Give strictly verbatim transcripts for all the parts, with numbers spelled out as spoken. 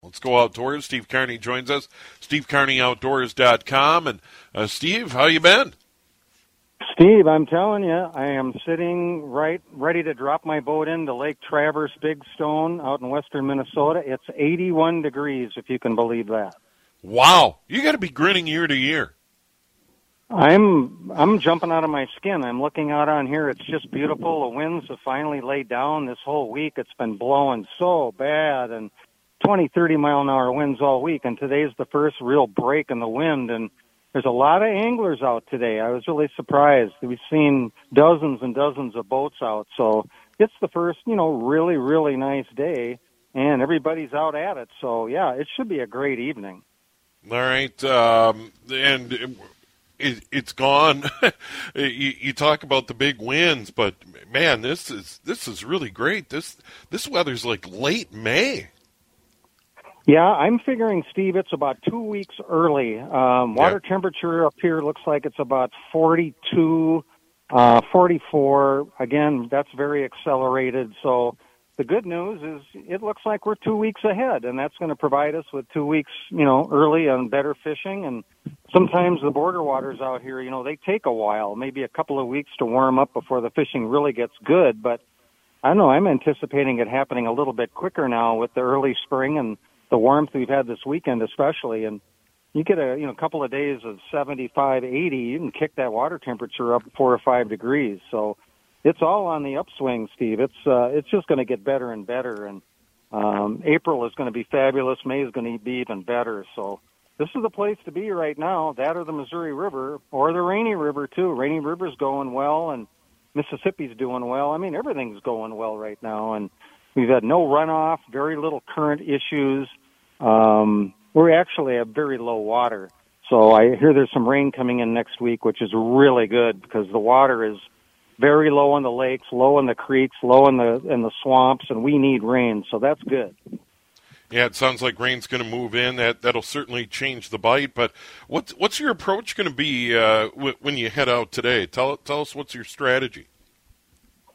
Let's go outdoors. Steve Carney joins us, steve carney outdoors dot com. And, uh, Steve, how you been? Steve, I'm telling you, I am sitting right ready to drop my boat into Lake Traverse, Big Stone, out in western Minnesota. It's eighty-one degrees, if you can believe that. Wow. You got to be grinning ear to ear. I'm I'm jumping out of my skin. I'm looking out on here. It's just beautiful. The winds have finally laid down this whole week. It's been blowing so bad, and twenty, thirty mile an hour winds all week, and today's the first real break in the wind, and there's a lot of anglers out today. I was really surprised. We've seen dozens and dozens of boats out, so it's the first, you know, really, really nice day, and everybody's out at it, so yeah, it should be a great evening. All right, um, and it, it, it's gone. you, you talk about the big winds, but man, this is this is really great. This this weather's like late May. Yeah, I'm figuring, Steve, it's about two weeks early. Um, water yeah. temperature up here looks like it's about forty-two, forty-four. Again, that's very accelerated. So the good news is it looks like we're two weeks ahead, and that's going to provide us with two weeks, you know, early on better fishing. And sometimes the border waters out here, you know, they take a while, maybe a couple of weeks to warm up before the fishing really gets good. But I don't know, I'm anticipating it happening a little bit quicker now with the early spring and the warmth we've had this weekend especially, and you get a you know couple of days of seventy-five, eighty, you can kick that water temperature up four or five degrees. So it's all on the upswing, Steve. It's uh, it's just going to get better and better, and um, April is going to be fabulous. May is going to be even better. So this is the place to be right now, that or the Missouri River or the Rainy River too. Rainy River's going well, and Mississippi's doing well. I mean, everything's going well right now, and we've had no runoff, very little current issues. Um, we're actually at very low water. So I hear there's some rain coming in next week, which is really good because the water is very low in the lakes, low in the creeks, low in the in the swamps, and we need rain. So that's good. Yeah, it sounds like rain's going to move in. That, that'll certainly change the bite. But what's, what's your approach going to be uh, w- when you head out today? Tell, tell us what's your strategy.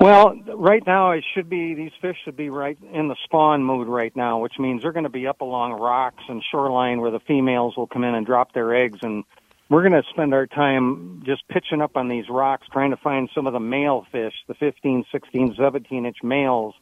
Well, right now it should be, these fish should be right in the spawn mood right now, which means they're going to be up along rocks and shoreline where the females will come in and drop their eggs. And we're going to spend our time just pitching up on these rocks, trying to find some of the male fish, the fifteen, sixteen, seventeen inch males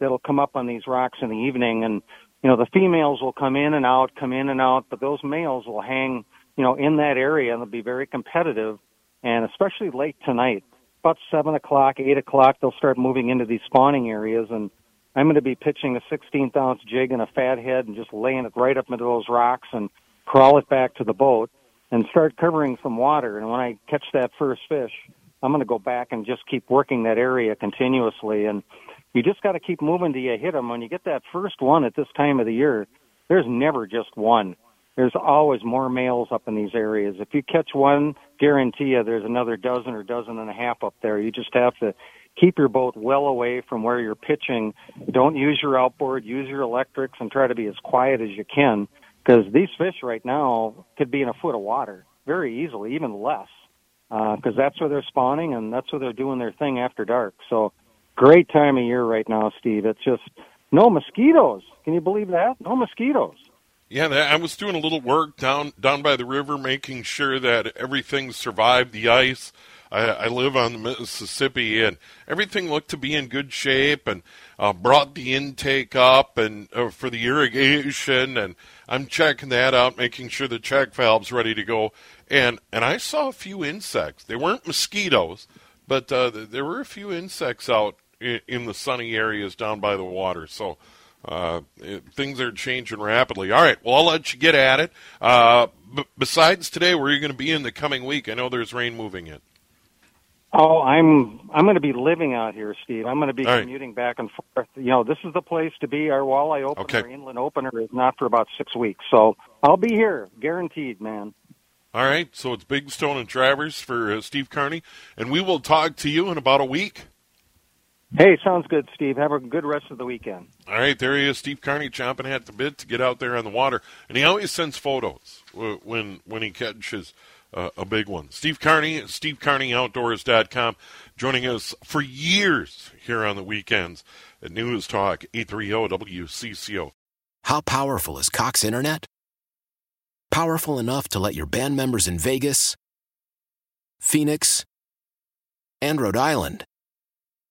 that'll come up on these rocks in the evening. And, you know, the females will come in and out, come in and out, but those males will hang, you know, in that area, and they'll be very competitive, and especially late tonight. About seven o'clock, eight o'clock, they'll start moving into these spawning areas, and I'm going to be pitching a sixteenth ounce jig and a fathead and just laying it right up into those rocks and crawl it back to the boat and start covering some water. And when I catch that first fish, I'm going to go back and just keep working that area continuously. And you just got to keep moving till you hit them. When you get that first one at this time of the year, there's never just one. There's always more males up in these areas. If you catch one, guarantee you there's another dozen or dozen and a half up there. You just have to keep your boat well away from where you're pitching. Don't use your outboard, use your electrics, and try to be as quiet as you can, because these fish right now could be in a foot of water very easily, even less, because uh, that's where they're spawning and that's where they're doing their thing after dark. So great time of year right now, Steve. It's just no mosquitoes. Can you believe that? No mosquitoes. Yeah, I was doing a little work down down by the river, making sure that everything survived the ice. I, I live on the Mississippi, and everything looked to be in good shape, and uh, brought the intake up and uh, for the irrigation, and I'm checking that out, making sure the check valve's ready to go. And, and I saw a few insects. They weren't mosquitoes, but uh, there were a few insects out in, in the sunny areas down by the water, so... Uh, it, things are changing rapidly. All right, well, I'll let you get at it. Uh, b- besides today, where are you going to be in the coming week? I know there's rain moving in. Oh, I'm I'm going to be living out here, Steve. I'm going to be All commuting right. back and forth. You know, this is the place to be. Our walleye opener, okay. inland opener, is not for about six weeks. So I'll be here, guaranteed, man. All right, so it's Big Stone and Travers for uh, Steve Carney, and we will talk to you in about a week. Hey, sounds good, Steve. Have a good rest of the weekend. All right, there he is, Steve Carney, chomping at the bit to get out there on the water. And he always sends photos when when he catches uh, a big one. Steve Carney, steve carney outdoors dot com, joining us for years here on the weekends at News Talk eight thirty W C C O. How powerful is Cox Internet? Powerful enough to let your band members in Vegas, Phoenix, and Rhode Island